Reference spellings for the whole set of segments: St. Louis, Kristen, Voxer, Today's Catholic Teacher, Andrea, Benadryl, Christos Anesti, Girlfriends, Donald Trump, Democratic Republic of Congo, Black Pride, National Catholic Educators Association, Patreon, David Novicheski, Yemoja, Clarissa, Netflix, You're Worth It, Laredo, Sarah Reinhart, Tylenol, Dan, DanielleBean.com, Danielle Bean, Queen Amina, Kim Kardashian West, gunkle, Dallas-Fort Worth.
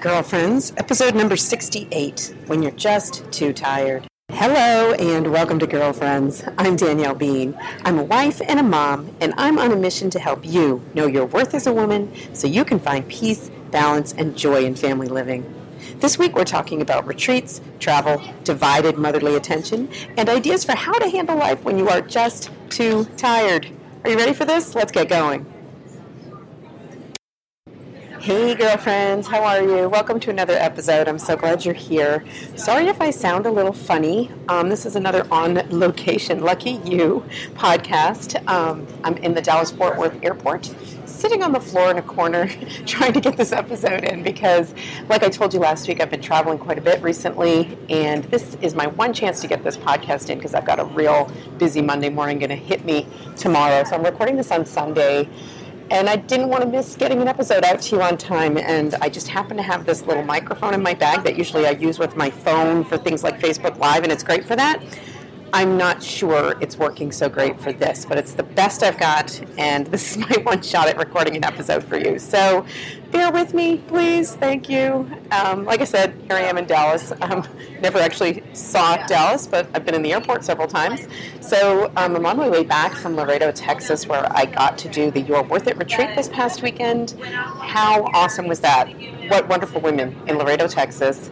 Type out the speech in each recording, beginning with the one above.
Girlfriends, episode number 68, When You're Just Too Tired. Hello and welcome to Girlfriends. I'm Danielle Bean. I'm a wife and a mom, and I'm on a mission to help you know your worth as a woman so you can find peace, balance, and joy in family living. This week we're talking about retreats, travel, divided motherly attention, and ideas for how to handle life when you are just too tired. Are you ready for this? Let's get going. Hey girlfriends, how are you? Welcome to another episode. I'm so glad you're here. Sorry if I sound a little funny. This is another On Location, Lucky You podcast. I'm in the Dallas-Fort Worth airport, sitting on the floor in a corner trying to get this episode in because, like I told you last week, I've been traveling quite a bit recently, and this is my one chance to get this podcast in because I've got a real busy Monday morning going to hit me tomorrow. So I'm recording this on Sunday. And I didn't want to miss getting an episode out to you on time, and I just happen to have this little microphone in my bag that usually I use with my phone for things like Facebook Live, and it's great for that. I'm not sure it's working so great for this, but it's the best I've got, and this is my one shot at recording an episode for you. So bear with me, please. Thank you. Like I said, here I am in Dallas. Never actually saw Dallas, but I've been in the airport several times. So I'm on my way back from Laredo, Texas, where I got to do the You're Worth It retreat this past weekend. How awesome was that? What wonderful women in Laredo, Texas.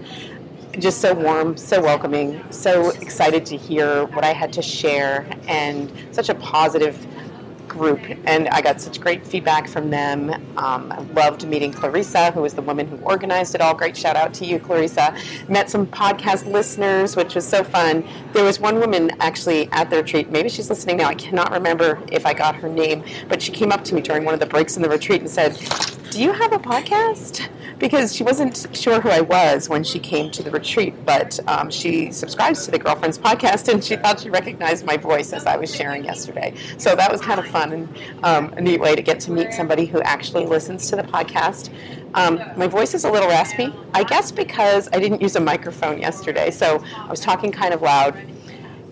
Just so warm, so welcoming, so excited to hear what I had to share, and such a positive group, and I got such great feedback from them. I loved meeting Clarissa, who was the woman who organized it all. Great shout out to you, Clarissa. Met some podcast listeners, which was so fun. There was one woman actually at the retreat, maybe she's listening now, I cannot remember if I got her name, but she came up to me during one of the breaks in the retreat and said, "Do you have a podcast?" Because she wasn't sure who I was when she came to the retreat, but she subscribes to the Girlfriends podcast, and she thought she recognized my voice as I was sharing yesterday. So that was kind of fun and a neat way to get to meet somebody who actually listens to the podcast. My voice is a little raspy, I guess because I didn't use a microphone yesterday, so I was talking kind of loud,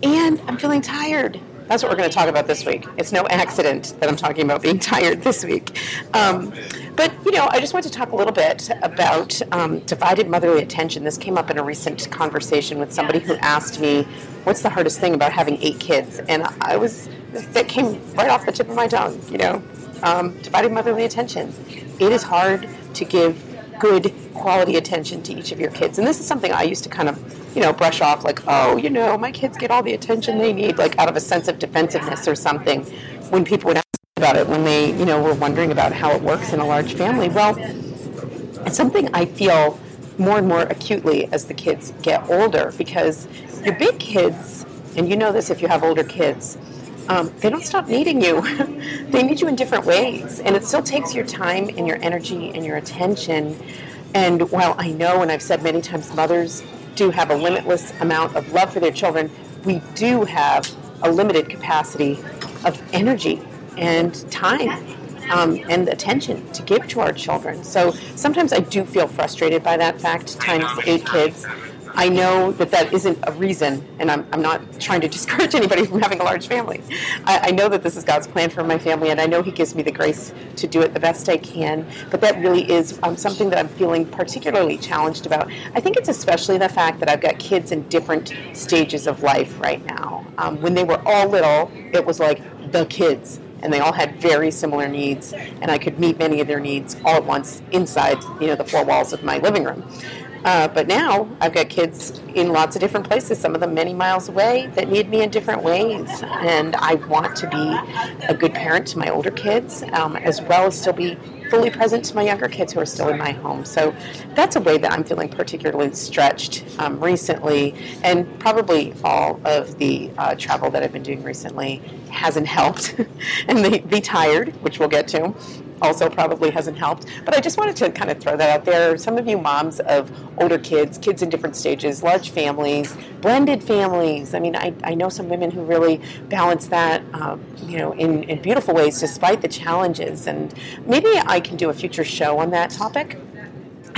and I'm feeling tired. That's what we're going to talk about this week. It's no accident that I'm talking about being tired this week. But, you know, I just want to talk a little bit about divided motherly attention. This came up in a recent conversation with somebody who asked me, what's the hardest thing about having 8 kids? And that came right off the tip of my tongue, you know, divided motherly attention. It is hard to give good quality attention to each of your kids. And this is something I used to kind of, you know, brush off like, oh, you know, my kids get all the attention they need, like out of a sense of defensiveness or something when people would ask about it, when they, you know, were wondering about how it works in a large family. Well, it's something I feel more and more acutely as the kids get older, because your big kids, and you know this if you have older kids, they don't stop needing you. They need you in different ways, and it still takes your time and your energy and your attention. And while I know, and I've said many times, mothers do have a limitless amount of love for their children, we do have a limited capacity of energy and time and attention to give to our children. So sometimes I do feel frustrated by that fact, times 8 kids. I know that that isn't a reason, and I'm not trying to discourage anybody from having a large family. I know that this is God's plan for my family, and I know He gives me the grace to do it the best I can, but that really is something that I'm feeling particularly challenged about. I think it's especially the fact that I've got kids in different stages of life right now. When they were all little, it was like the kids, and they all had very similar needs, and I could meet many of their needs all at once inside, you know, the 4 walls of my living room. But now I've got kids in lots of different places, some of them many miles away, that need me in different ways. And I want to be a good parent to my older kids, as well as still be fully present to my younger kids who are still in my home. So that's a way that I'm feeling particularly stretched recently. And probably all of the travel that I've been doing recently hasn't helped. And the tired, which we'll get to, also probably hasn't helped. But I just wanted to kind of throw that out there. Some of you moms of older kids, kids in different stages, large families, blended families. I mean, I know some women who really balance that, you know, in beautiful ways despite the challenges. And maybe I can do a future show on that topic.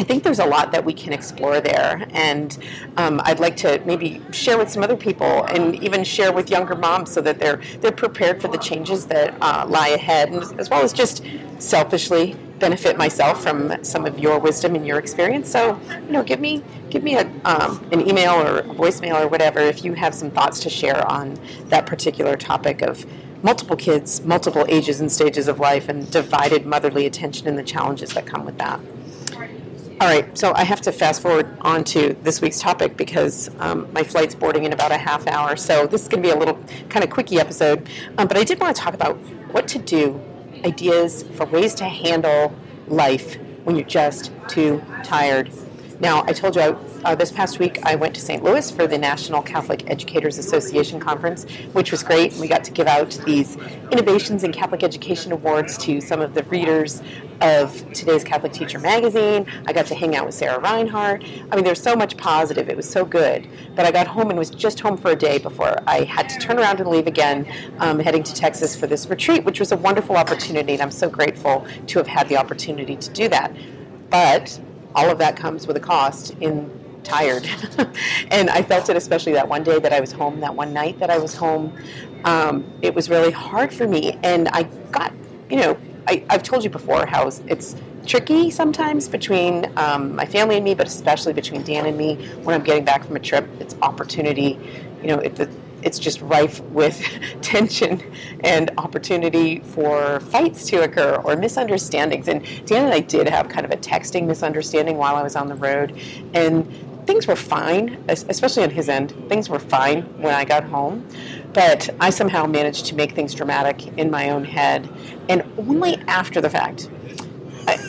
I think there's a lot that we can explore there, and I'd like to maybe share with some other people, and even share with younger moms so that they're prepared for the changes that lie ahead, and as well as just selfishly benefit myself from some of your wisdom and your experience. So, you know, give me a an email or a voicemail or whatever if you have some thoughts to share on that particular topic of multiple kids, multiple ages and stages of life, and divided motherly attention and the challenges that come with that. All right, so I have to fast forward on to this week's topic because my flight's boarding in about a half hour, so this is going to be a little kind of quickie episode. But I did want to talk about what to do, ideas for ways to handle life when you're just too tired. Now, I told you this past week I went to St. Louis for the National Catholic Educators Association Conference, which was great. We got to give out these Innovations in Catholic Education Awards to some of the readers of Today's Catholic Teacher magazine. I got to hang out with Sarah Reinhart. I mean, there's so much positive. It was so good. But I got home and was just home for a day before I had to turn around and leave again, heading to Texas for this retreat, which was a wonderful opportunity, and I'm so grateful to have had the opportunity to do that. But all of that comes with a cost in tired. And I felt it especially that one day that I was home, that one night that I was home. It was really hard for me. And I got, you know, I've told you before how it's tricky sometimes between my family and me, but especially between Dan and me when I'm getting back from a trip. It's opportunity. You know, it's just rife with tension and opportunity for fights to occur or misunderstandings. And Dan and I did have kind of a texting misunderstanding while I was on the road. And things were fine, especially on his end. Things were fine when I got home. But I somehow managed to make things dramatic in my own head. And only after the fact,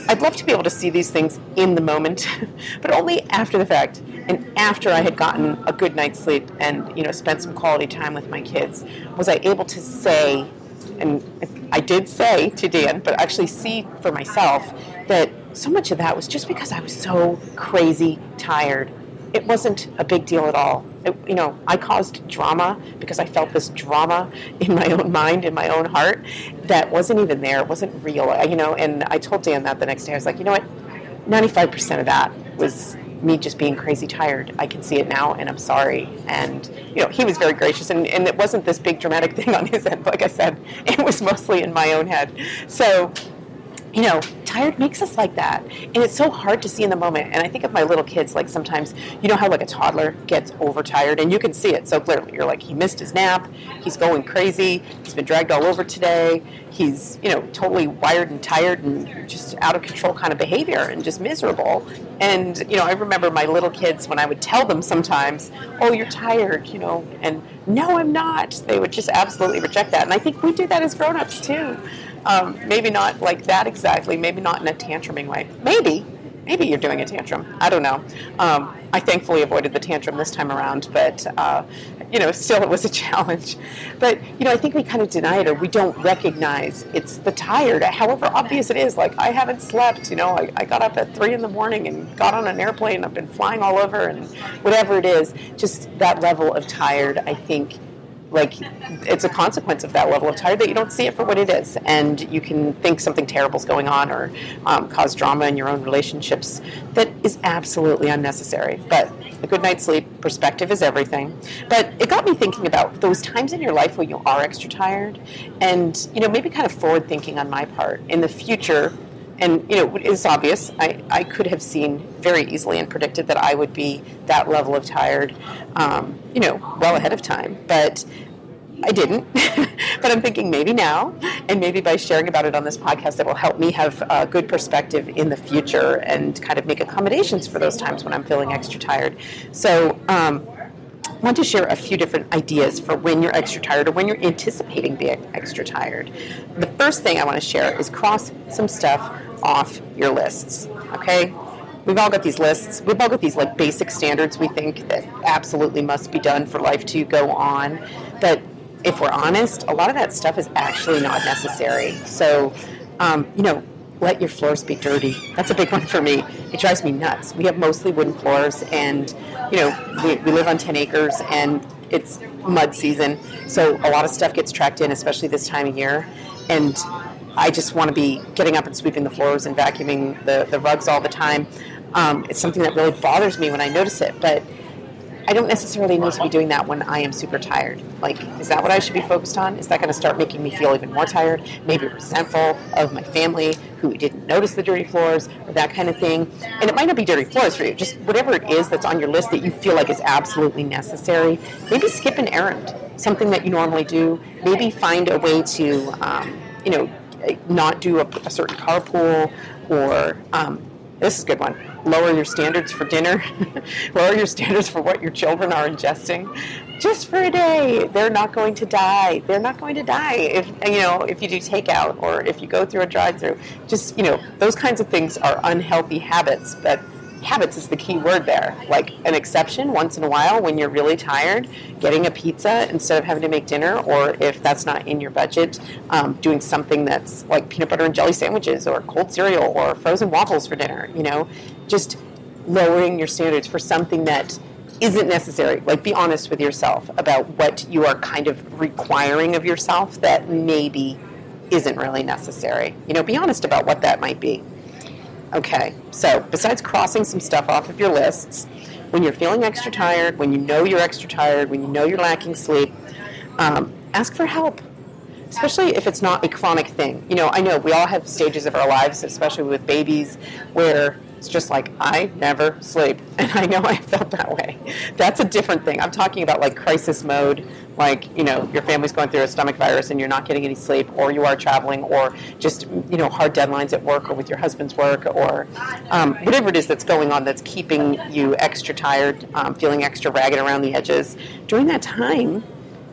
I'd love to be able to see these things in the moment, but only after the fact. And after I had gotten a good night's sleep and, you know, spent some quality time with my kids, was I able to say, and I did say to Dan, but actually see for myself, that so much of that was just because I was so crazy tired. It wasn't a big deal at all. You know, I caused drama because I felt this drama in my own mind, in my own heart, that wasn't even there. It wasn't real, you know, and I told Dan that the next day. I was like, you know what, 95% of that was me just being crazy tired. I can see it now, and I'm sorry. And, you know, he was very gracious, and it wasn't this big dramatic thing on his end. Like I said, it was mostly in my own head. So, you know, tired makes us like that, and it's so hard to see in the moment. And I think of my little kids, like sometimes, you know how like a toddler gets overtired, and you can see it so clearly. You're like, he missed his nap, he's going crazy, he's been dragged all over today, he's, you know, totally wired and tired and just out of control kind of behavior and just miserable. And, you know, I remember my little kids when I would tell them sometimes, oh, you're tired, you know, and no, I'm not. They would just absolutely reject that. And I think we do that as grown-ups too. Maybe not like that exactly, maybe not in a tantruming way. Maybe you're doing a tantrum. I don't know. I thankfully avoided the tantrum this time around, but, you know, still it was a challenge. But, you know, I think we kind of deny it, or we don't recognize it's the tired, however obvious it is. Like, I haven't slept, you know, I got up at 3 in the morning and got on an airplane. I've been flying all over and whatever it is, just that level of tired, I think, like, it's a consequence of that level of tired that you don't see it for what it is. And you can think something terrible is going on, or cause drama in your own relationships that is absolutely unnecessary. But a good night's sleep, perspective is everything. But it got me thinking about those times in your life where you are extra tired, and, you know, maybe kind of forward thinking on my part in the future. And, you know, it's obvious. I could have seen very easily and predicted that I would be that level of tired, you know, well ahead of time. But I didn't. But I'm thinking maybe now, and maybe by sharing about it on this podcast, it will help me have a good perspective in the future and kind of make accommodations for those times when I'm feeling extra tired. So I want to share a few different ideas for when you're extra tired, or when you're anticipating being extra tired. The first thing I want to share is cross some stuff off your lists, okay? We've all got these lists. We've all got these like basic standards we think that absolutely must be done for life to go on. But if we're honest, a lot of that stuff is actually not necessary. So, you know, let your floors be dirty. That's a big one for me. It drives me nuts. We have mostly wooden floors, and, you know, we live on 10 acres, and it's mud season. So a lot of stuff gets tracked in, especially this time of year. And I just want to be getting up and sweeping the floors and vacuuming the rugs all the time. It's something that really bothers me when I notice it. But I don't necessarily need to be doing that when I am super tired. Like, is that what I should be focused on? Is that going to start making me feel even more tired? Maybe resentful of my family who didn't notice the dirty floors or that kind of thing. And it might not be dirty floors for you. Just whatever it is that's on your list that you feel like is absolutely necessary. Maybe skip an errand, something that you normally do. Maybe find a way to, you know, not do a certain carpool or, this is a good one, lower your standards for dinner, lower your standards for what your children are ingesting, just for a day. They're not going to die. They're not going to die if, you know, if you do takeout or if you go through a drive-through. Just, you know, those kinds of things are unhealthy habits, but habits is the key word there. Like an exception once in a while when you're really tired, getting a pizza instead of having to make dinner, or if that's not in your budget, doing something that's like peanut butter and jelly sandwiches or cold cereal or frozen waffles for dinner, you know, just lowering your standards for something that isn't necessary. Like, be honest with yourself about what you are kind of requiring of yourself that maybe isn't really necessary. You know, be honest about what that might be. Okay, so besides crossing some stuff off of your lists, when you're feeling extra tired, when you know you're extra tired, when you know you're lacking sleep, ask for help, especially if it's not a chronic thing. You know, I know we all have stages of our lives, especially with babies, where it's just like, I never sleep, and I know I felt that way. That's a different thing. I'm talking about, like, crisis mode, like, you know, your family's going through a stomach virus and you're not getting any sleep, or you are traveling, or just, you know, hard deadlines at work or with your husband's work, or whatever it is that's going on that's keeping you extra tired, feeling extra ragged around the edges. During that time,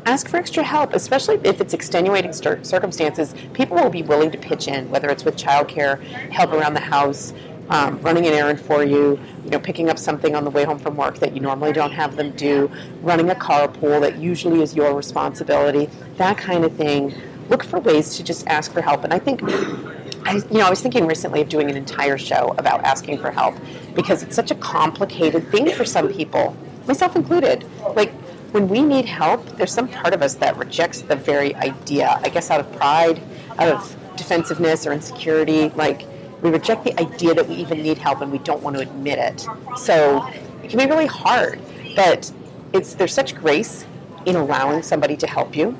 ask for extra help, especially if it's extenuating circumstances. People will be willing to pitch in, whether it's with childcare, help around the house, running an errand for you, you know, picking up something on the way home from work that you normally don't have them do, running a carpool that usually is your responsibility, that kind of thing. Look for ways to just ask for help. And I think, you know, I was thinking recently of doing an entire show about asking for help, because it's such a complicated thing for some people, myself included. Like, when we need help, there's some part of us that rejects the very idea, I guess out of pride, out of defensiveness or insecurity. Like, we reject the idea that we even need help, and we don't want to admit it. So it can be really hard, but there's such grace in allowing somebody to help you.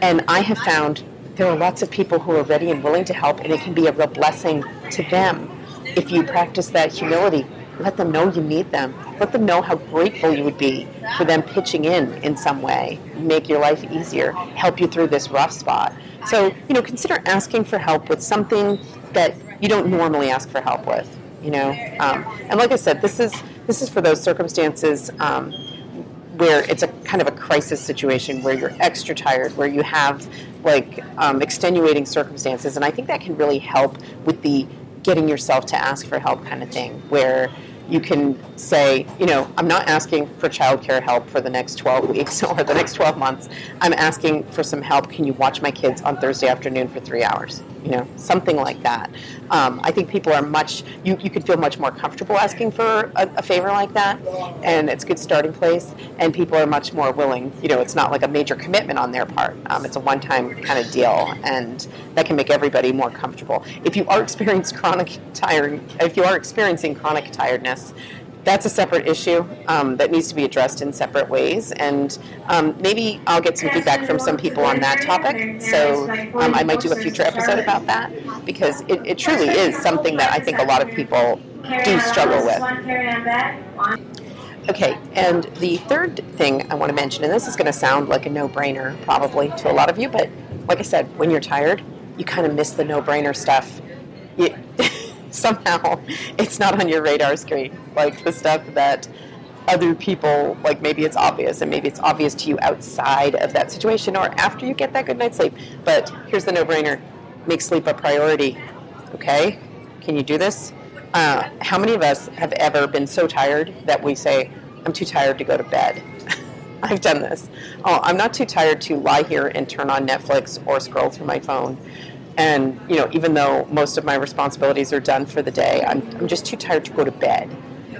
And I have found there are lots of people who are ready and willing to help, and it can be a real blessing to them if you practice that humility. Let them know you need them. Let them know how grateful you would be for them pitching in some way, make your life easier, help you through this rough spot. So, you know, consider asking for help with something that you don't normally ask for help with, you know. And like I said, this is for those circumstances where it's a kind of a crisis situation, where you're extra tired, where you have, like, extenuating circumstances. And I think that can really help with the getting yourself to ask for help kind of thing, where you can say, you know, I'm not asking for childcare help for the next 12 weeks or the next 12 months. I'm asking for some help. Can you watch my kids on Thursday afternoon for 3 hours? You know, something like that. I think people are you can feel much more comfortable asking for a favor like that, and it's a good starting place, and people are much more willing. You know, it's not like a major commitment on their part. It's a one-time kind of deal, and that can make everybody more comfortable. If you are experiencing chronic tiredness, that's a separate issue that needs to be addressed in separate ways, and maybe I'll get some feedback from some people on that topic, so I might do a future episode about that, because it truly is something that I think a lot of people do struggle with. Okay, and the third thing I want to mention, and this is going to sound like a no-brainer probably to a lot of you, but like I said, when you're tired, you kind of miss the no-brainer stuff. Somehow it's not on your radar screen, like the stuff that other people, like, maybe it's obvious, and maybe it's obvious to you outside of that situation or after you get that good night's sleep. But here's the no-brainer: make sleep a priority. Okay, can you do this? How many of us have ever been so tired that we say, I'm too tired to go to bed? I've done this. I'm not too tired to lie here and turn on Netflix or scroll through my phone. And, you know, even though most of my responsibilities are done for the day, I'm just too tired to go to bed.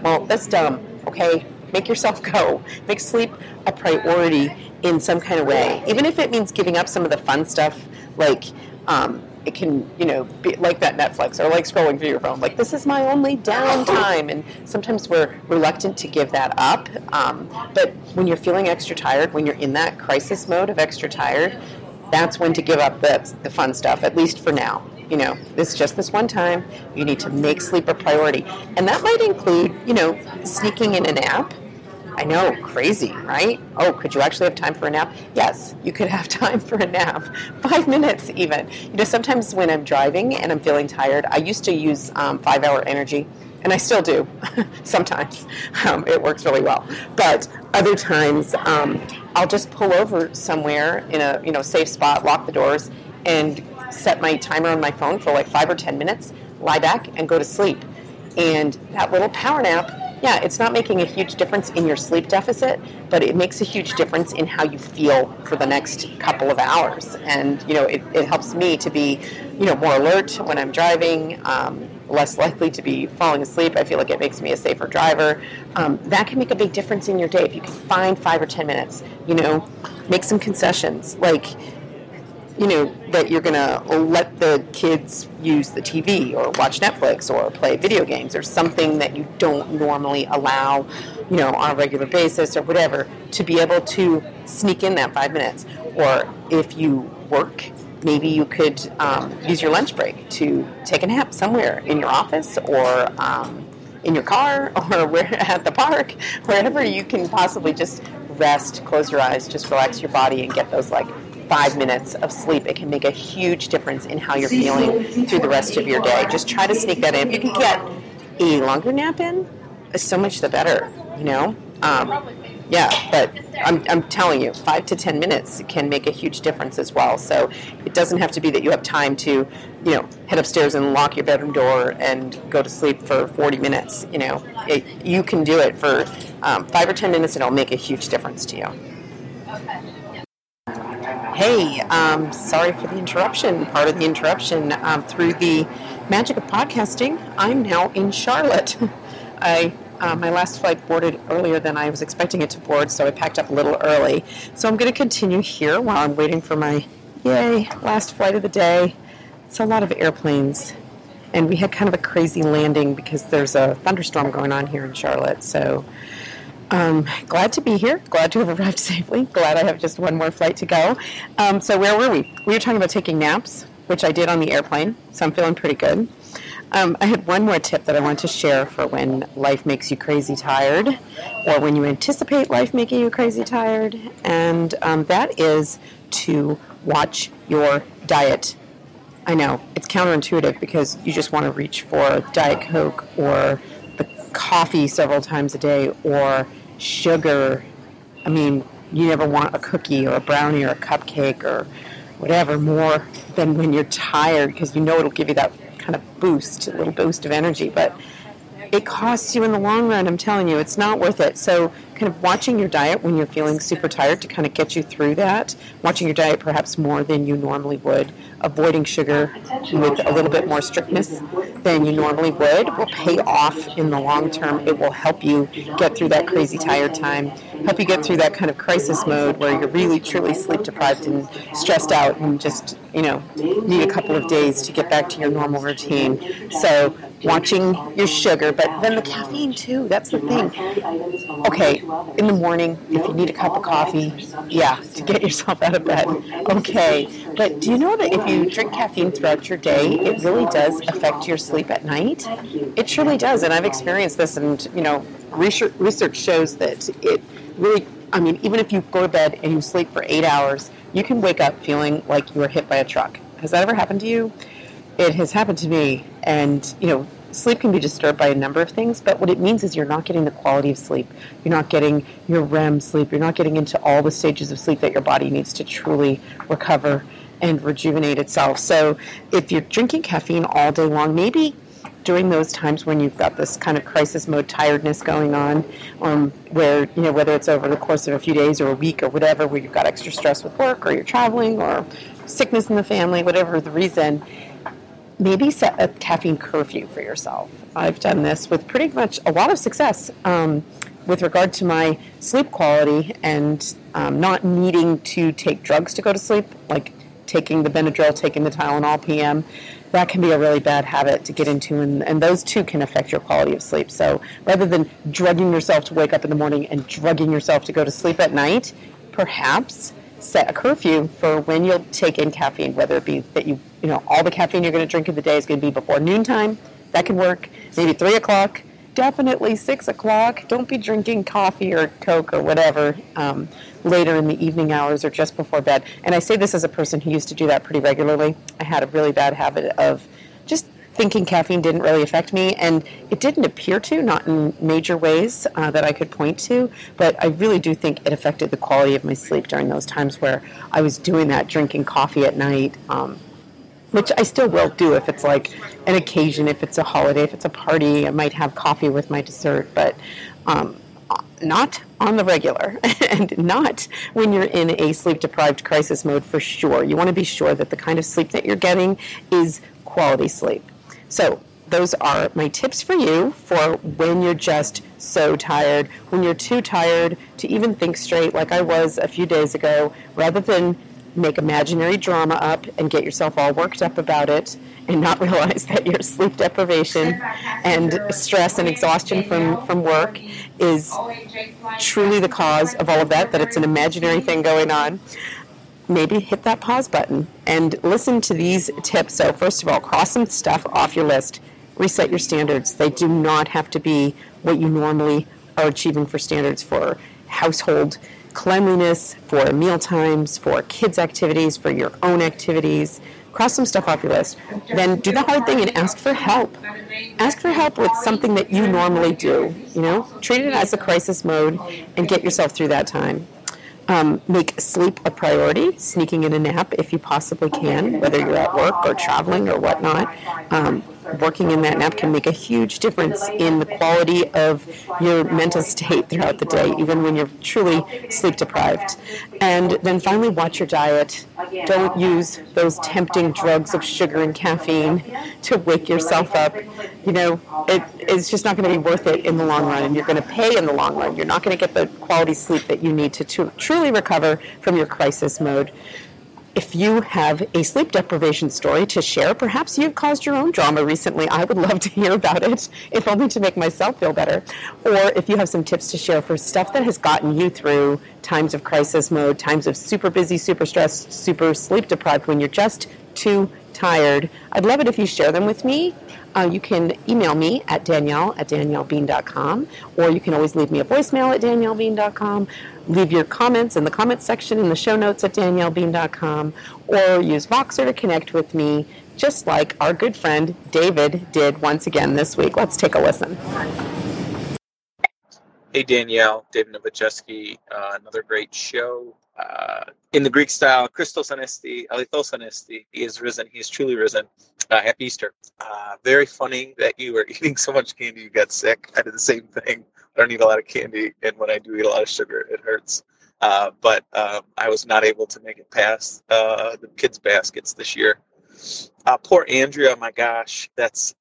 Well, that's dumb, okay? Make yourself go. Make sleep a priority in some kind of way. Even if it means giving up some of the fun stuff, like it can, you know, be like that Netflix or like scrolling through your phone. Like, this is my only downtime. And sometimes we're reluctant to give that up. But when you're feeling extra tired, when you're in that crisis mode of extra tired, that's when to give up the fun stuff, at least for now. You know, it's just this one time. You need to make sleep a priority. And that might include, you know, sneaking in a nap. I know, crazy, right? Oh, could you actually have time for a nap? Yes, you could have time for a nap. 5 minutes even. You know, sometimes when I'm driving and I'm feeling tired, I used to use 5-hour energy, and I still do sometimes. It works really well. But other times I'll just pull over somewhere in a, you know, safe spot, lock the doors, and set my timer on my phone for like 5 or 10 minutes, lie back, and go to sleep. And that little power nap, yeah, it's not making a huge difference in your sleep deficit, but it makes a huge difference in how you feel for the next couple of hours. And, you know, it helps me to be, you know, more alert when I'm driving, less likely to be falling asleep. I feel like it makes me a safer driver. That can make a big difference in your day if you can find 5 or 10 minutes, you know, make some concessions. Like, you know, that you're going to let the kids use the TV or watch Netflix or play video games or something that you don't normally allow, you know, on a regular basis or whatever, to be able to sneak in that 5 minutes. Or if you work, maybe you could use your lunch break to take a nap somewhere in your office or in your car or at the park, wherever you can possibly just rest, close your eyes, just relax your body and get those, like, 5 minutes of sleep. It can make a huge difference in how you're feeling through the rest of your day. Just try to sneak that in. If you can get a longer nap in, it's so much the better, you know? Yeah, but I'm telling you, 5 to 10 minutes can make a huge difference as well. So it doesn't have to be that you have time to, you know, head upstairs and lock your bedroom door and go to sleep for 40 minutes, you know? You can do it for 5 or 10 minutes, and it'll make a huge difference to you. Okay. Hey, sorry for the interruption, part of the interruption. Through the magic of podcasting, I'm now in Charlotte. My last flight boarded earlier than I was expecting it to board, so I packed up a little early. So I'm going to continue here while I'm waiting for my, yay, last flight of the day. It's a lot of airplanes, and we had kind of a crazy landing because there's a thunderstorm going on here in Charlotte, so... glad to be here. Glad to have arrived safely. Glad I have just one more flight to go. So where were we? We were talking about taking naps, which I did on the airplane, so I'm feeling pretty good. I had one more tip that I want to share for when life makes you crazy tired, or when you anticipate life making you crazy tired, and that is to watch your diet. I know, it's counterintuitive because you just want to reach for Diet Coke or coffee several times a day or sugar. I mean, you never want a cookie or a brownie or a cupcake or whatever more than when you're tired, because you know it'll give you that kind of boost, a little boost of energy, but it costs you in the long run. I'm telling you, it's not worth it. So kind of watching your diet when you're feeling super tired to kind of get you through that, watching your diet perhaps more than you normally would, avoiding sugar with a little bit more strictness than you normally would will pay off in the long term. It will help you get through that crazy tired time, help you get through that kind of crisis mode where you're really truly sleep deprived and stressed out and just, you know, need a couple of days to get back to your normal routine. So watching your sugar, but then the caffeine too, that's the thing. Okay, in the morning, if you need a cup of coffee, yeah, to get yourself out of bed, okay. But do you know that if you drink caffeine throughout your day, it really does affect your sleep at night? It surely does, and I've experienced this, and, you know, research shows that it really, I mean, even if you go to bed and you sleep for 8 hours, you can wake up feeling like you were hit by a truck. Has that ever happened to you? It has happened to me, and, you know, sleep can be disturbed by a number of things, but what it means is you're not getting the quality of sleep. You're not getting your REM sleep. You're not getting into all the stages of sleep that your body needs to truly recover and rejuvenate itself. So if you're drinking caffeine all day long, maybe during those times when you've got this kind of crisis mode tiredness going on, where, you know, whether it's over the course of a few days or a week or whatever, where you've got extra stress with work or you're traveling or sickness in the family, whatever the reason, maybe set a caffeine curfew for yourself. I've done this with pretty much a lot of success with regard to my sleep quality and not needing to take drugs to go to sleep, like taking the Benadryl, taking the Tylenol PM, that can be a really bad habit to get into, and those too can affect your quality of sleep. So rather than drugging yourself to wake up in the morning and drugging yourself to go to sleep at night, perhaps set a curfew for when you'll take in caffeine, whether it be that you know, all the caffeine you're going to drink in the day is going to be before noontime. That could work. Maybe 3 o'clock. Definitely 6 o'clock. Don't be drinking coffee or Coke or whatever later in the evening hours or just before bed. And I say this as a person who used to do that pretty regularly. I had a really bad habit of just thinking caffeine didn't really affect me, and it didn't appear to, not in major ways that I could point to, but I really do think it affected the quality of my sleep during those times where I was doing that, drinking coffee at night, which I still will do if it's like an occasion, if it's a holiday, if it's a party. I might have coffee with my dessert, but not on the regular, and not when you're in a sleep-deprived crisis mode for sure. You want to be sure that the kind of sleep that you're getting is quality sleep. So those are my tips for you for when you're just so tired, when you're too tired to even think straight, like I was a few days ago. Rather than make imaginary drama up and get yourself all worked up about it and not realize that your sleep deprivation and stress and exhaustion from work is truly the cause of all of that, that it's an imaginary thing going on, maybe hit that pause button and listen to these tips. So first of all, cross some stuff off your list. Reset your standards. They do not have to be what you normally are achieving for standards for household cleanliness, for meal times, for kids' activities, for your own activities. Cross some stuff off your list. Then do the hard thing and ask for help. Ask for help with something that you normally do, you know? Treat it as a crisis mode and get yourself through that time. Make sleep a priority, sneaking in a nap if you possibly can, whether you're at work or traveling or whatnot. Working in that nap can make a huge difference in the quality of your mental state throughout the day, even when you're truly sleep deprived. And then finally, watch your diet. Don't use those tempting drugs of sugar and caffeine to wake yourself up. You know, it's just not going to be worth it in the long run, and you're going to pay in the long run. You're not going to get the quality sleep that you need to truly recover from your crisis mode. If you have a sleep deprivation story to share, perhaps you've caused your own drama recently. I would love to hear about it, if only to make myself feel better. Or if you have some tips to share for stuff that has gotten you through times of crisis mode, times of super busy, super stressed, super sleep deprived when you're just too tired. I'd love it if you share them with me. You can email me at Danielle@DanielleBean.com, or you can always leave me a voicemail at DanielleBean.com. Leave your comments in the comments section in the show notes at DanielleBean.com, or use Voxer to connect with me, just like our good friend David did once again this week. Let's take a listen. Hey, Danielle. David Novicheski. Another great show. In the Greek style, Christos Anesti, Alithos Anesti, he is risen, he is truly risen. Happy Easter. Very funny that you were eating so much candy you got sick. I did the same thing. I don't eat a lot of candy, and when I do eat a lot of sugar, it hurts. But I was not able to make it past the kids' baskets this year. Poor Andrea, my gosh, that's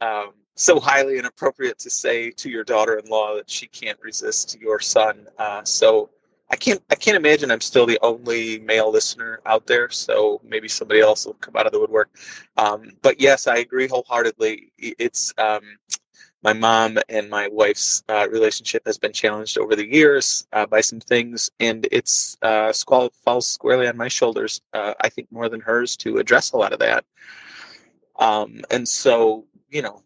so highly inappropriate to say to your daughter-in-law that she can't resist your son. So I can't imagine I'm still the only male listener out there, so maybe somebody else will come out of the woodwork. But yes, I agree wholeheartedly. It's my mom and my wife's relationship has been challenged over the years by some things, and it's falls squarely on my shoulders, I think more than hers, to address a lot of that. And so, you know,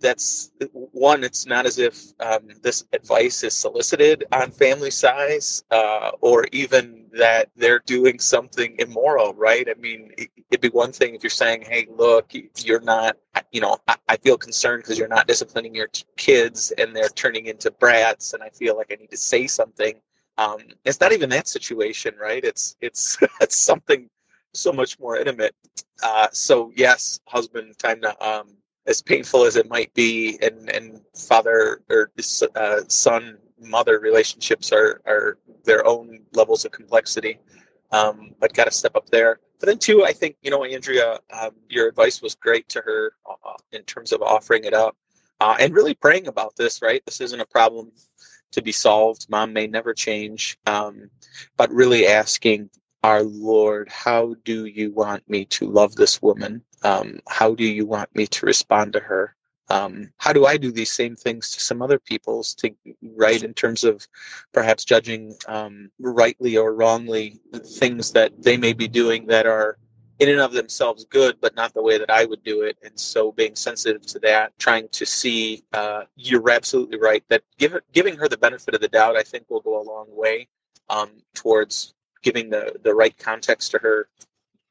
that's one. It's not as if this advice is solicited on family size, or even that they're doing something immoral, right? I mean, it'd be one thing if you're saying, "Hey, look, you're not. You know, I feel concerned because you're not disciplining your kids, and they're turning into brats, and I feel like I need to say something." It's not even that situation, right? It's something so much more intimate. So yes, husband, time to. As painful as it might be, and father or son mother relationships are their own levels of complexity, but got to step up there. But then too, I think, you know, Andrea, your advice was great to her in terms of offering it up and really praying about this. Right, this isn't a problem to be solved. Mom may never change, but really asking our Lord, how do you want me to love this woman? How do you want me to respond to her? How do I do these same things to some other people's, to right, in terms of perhaps judging rightly or wrongly things that they may be doing that are in and of themselves good, but not the way that I would do it. And so being sensitive to that, trying to see, you're absolutely right, that giving her the benefit of the doubt, I think, will go a long way towards giving the right context to her,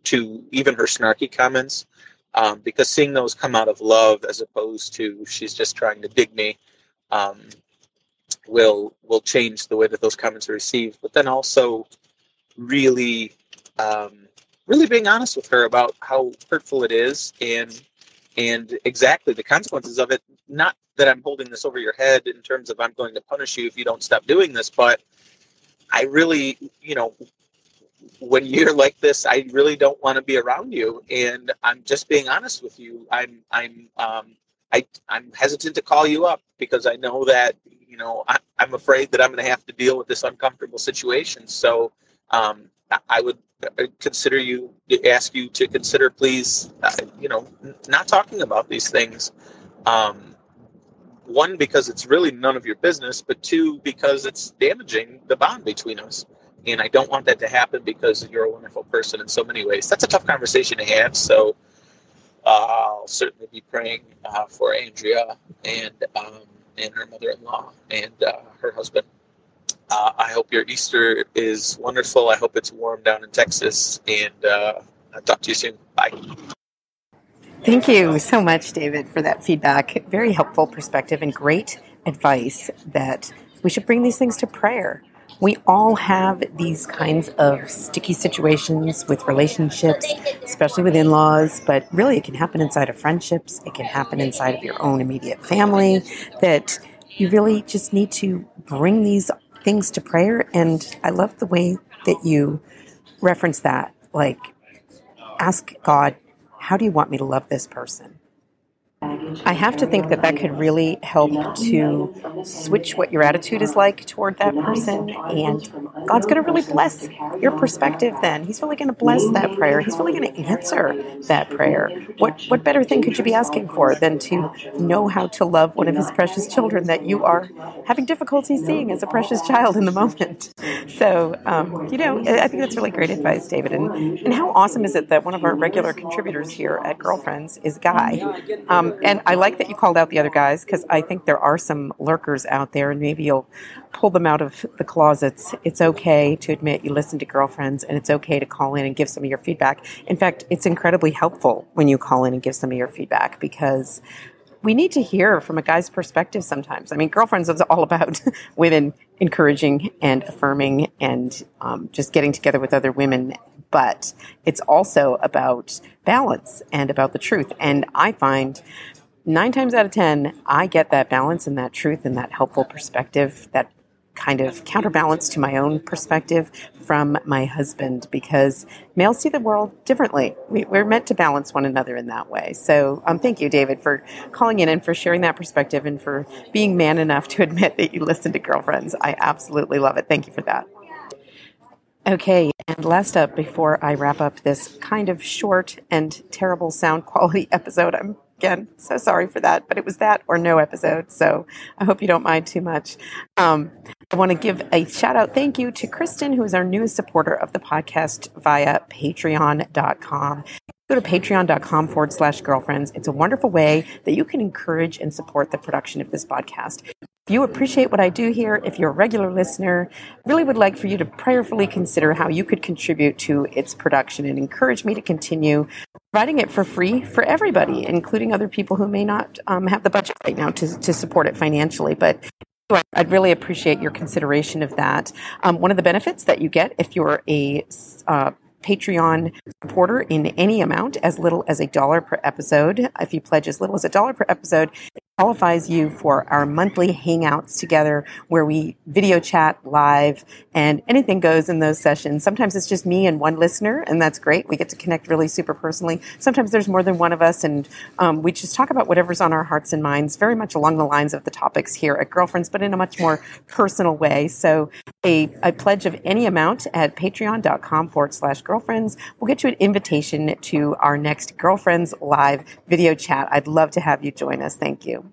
to even her snarky comments. Because seeing those come out of love as opposed to she's just trying to dig me will change the way that those comments are received. But then also really being honest with her about how hurtful it is and exactly the consequences of it. Not that I'm holding this over your head in terms of I'm going to punish you if you don't stop doing this, but I really, when you're like this, I really don't want to be around you. And I'm just being honest with you. I'm hesitant to call you up because I know that, I'm afraid that I'm going to have to deal with this uncomfortable situation. So I would ask you to consider, please, not talking about these things. One, because it's really none of your business, but two, because it's damaging the bond between us. And I don't want that to happen because you're a wonderful person in so many ways. That's a tough conversation to have. So I'll certainly be praying for Andrea and her mother-in-law and her husband. I hope your Easter is wonderful. I hope it's warm down in Texas. And I'll talk to you soon. Bye. Thank you so much, David, for that feedback. Very helpful perspective and great advice that we should bring these things to prayer. We all have these kinds of sticky situations with relationships, especially with in-laws, but really it can happen inside of friendships. It can happen inside of your own immediate family, that you really just need to bring these things to prayer. And I love the way that you reference that, like, ask God, how do you want me to love this person? I have to think that that could really help to switch what your attitude is like toward that person, and God's going to really bless your perspective then. He's really going to bless that prayer. He's really going to answer that prayer. What better thing could you be asking for than to know how to love one of his precious children that you are having difficulty seeing as a precious child in the moment? So, I think that's really great advice, David. And how awesome is it that one of our regular contributors here at Girlfriends is Guy? And I like that you called out the other guys, because I think there are some lurkers out there, and maybe you'll pull them out of the closets. It's okay to admit you listen to Girlfriends, and it's okay to call in and give some of your feedback. In fact, it's incredibly helpful when you call in and give some of your feedback, because we need to hear from a guy's perspective sometimes. I mean, Girlfriends is all about women encouraging and affirming and just getting together with other women. But it's also about balance and about the truth. And I find 9 times out of 10, I get that balance and that truth and that helpful perspective, that kind of counterbalance to my own perspective from my husband, because males see the world differently. We're meant to balance one another in that way. So thank you, David, for calling in and for sharing that perspective and for being man enough to admit that you listen to Girlfriends. I absolutely love it. Thank you for that. Okay, and last up, before I wrap up this kind of short and terrible sound quality episode, I'm again so sorry for that, but it was that or no episode, so I hope you don't mind too much. I want to give a shout-out thank you to Kristen, who is our newest supporter of the podcast via Patreon.com. Go to Patreon.com/Girlfriends. It's a wonderful way that you can encourage and support the production of this podcast. If you appreciate what I do here, if you're a regular listener, I really would like for you to prayerfully consider how you could contribute to its production and encourage me to continue providing it for free for everybody, including other people who may not have the budget right now to support it financially. But I'd really appreciate your consideration of that. One of the benefits that you get if you're a Patreon supporter in any amount, as little as $1 per episode, if you pledge as little as $1 per episode, qualifies you for our monthly hangouts together where we video chat live and anything goes in those sessions. Sometimes it's just me and one listener, and that's great. We get to connect really super personally. Sometimes there's more than one of us, and we just talk about whatever's on our hearts and minds, very much along the lines of the topics here at Girlfriends, but in a much more personal way. So a pledge of any amount at patreon.com/girlfriends will get you an invitation to our next Girlfriends live video chat. I'd love to have you join us. Thank you.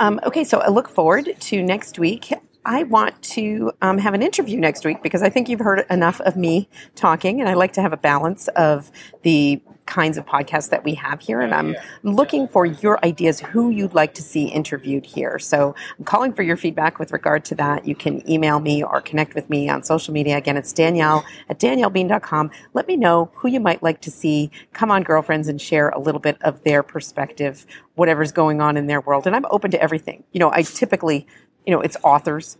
Okay, so I look forward to next week. I want to have an interview next week because I think you've heard enough of me talking, and I like to have a balance of the kinds of podcasts that we have here. And I'm looking for your ideas, who you'd like to see interviewed here. So I'm calling for your feedback with regard to that. You can email me or connect with me on social media. Again, it's Danielle at DanielleBean.com. Let me know who you might like to see come on Girlfriends and share a little bit of their perspective, whatever's going on in their world. And I'm open to everything. You know, I typically... it's authors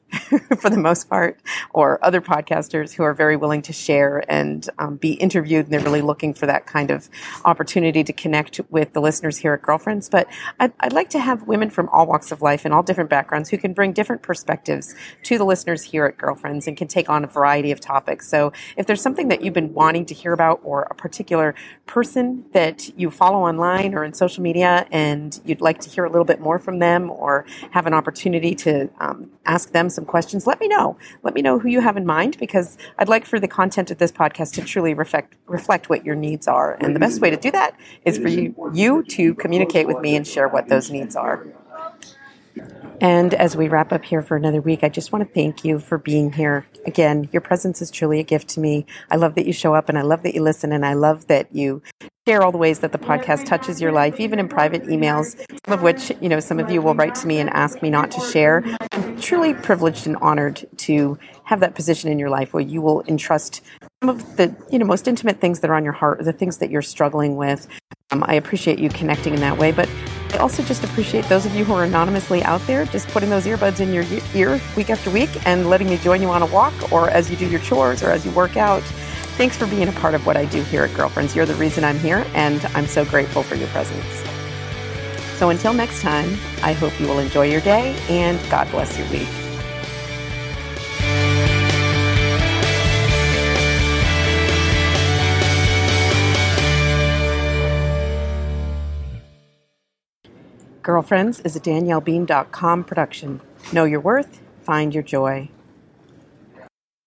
for the most part, or other podcasters who are very willing to share and be interviewed. And they're really looking for that kind of opportunity to connect with the listeners here at Girlfriends. But I'd like to have women from all walks of life and all different backgrounds who can bring different perspectives to the listeners here at Girlfriends and can take on a variety of topics. So if there's something that you've been wanting to hear about, or a particular person that you follow online or in social media and you'd like to hear a little bit more from them, or have an opportunity to ask them some questions, let me know. Let me know who you have in mind, because I'd like for the content of this podcast to truly reflect what your needs are. And the best way to do that is for you to communicate with me and share what those needs are. And as we wrap up here for another week, I just want to thank you for being here. Again, your presence is truly a gift to me. I love that you show up, and I love that you listen, and I love that you share all the ways that the podcast touches your life, even in private emails, some of which, some of you will write to me and ask me not to share. I'm truly privileged and honored to have that position in your life where you will entrust some of the, most intimate things that are on your heart, or the things that you're struggling with. I appreciate you connecting in that way, but I also just appreciate those of you who are anonymously out there, just putting those earbuds in your ear week after week and letting me join you on a walk, or as you do your chores, or as you work out. Thanks for being a part of what I do here at Girlfriends. You're the reason I'm here, and I'm so grateful for your presence. So until next time, I hope you will enjoy your day, and God bless your week. Girlfriends is a DanielleBean.com production. Know your worth, find your joy.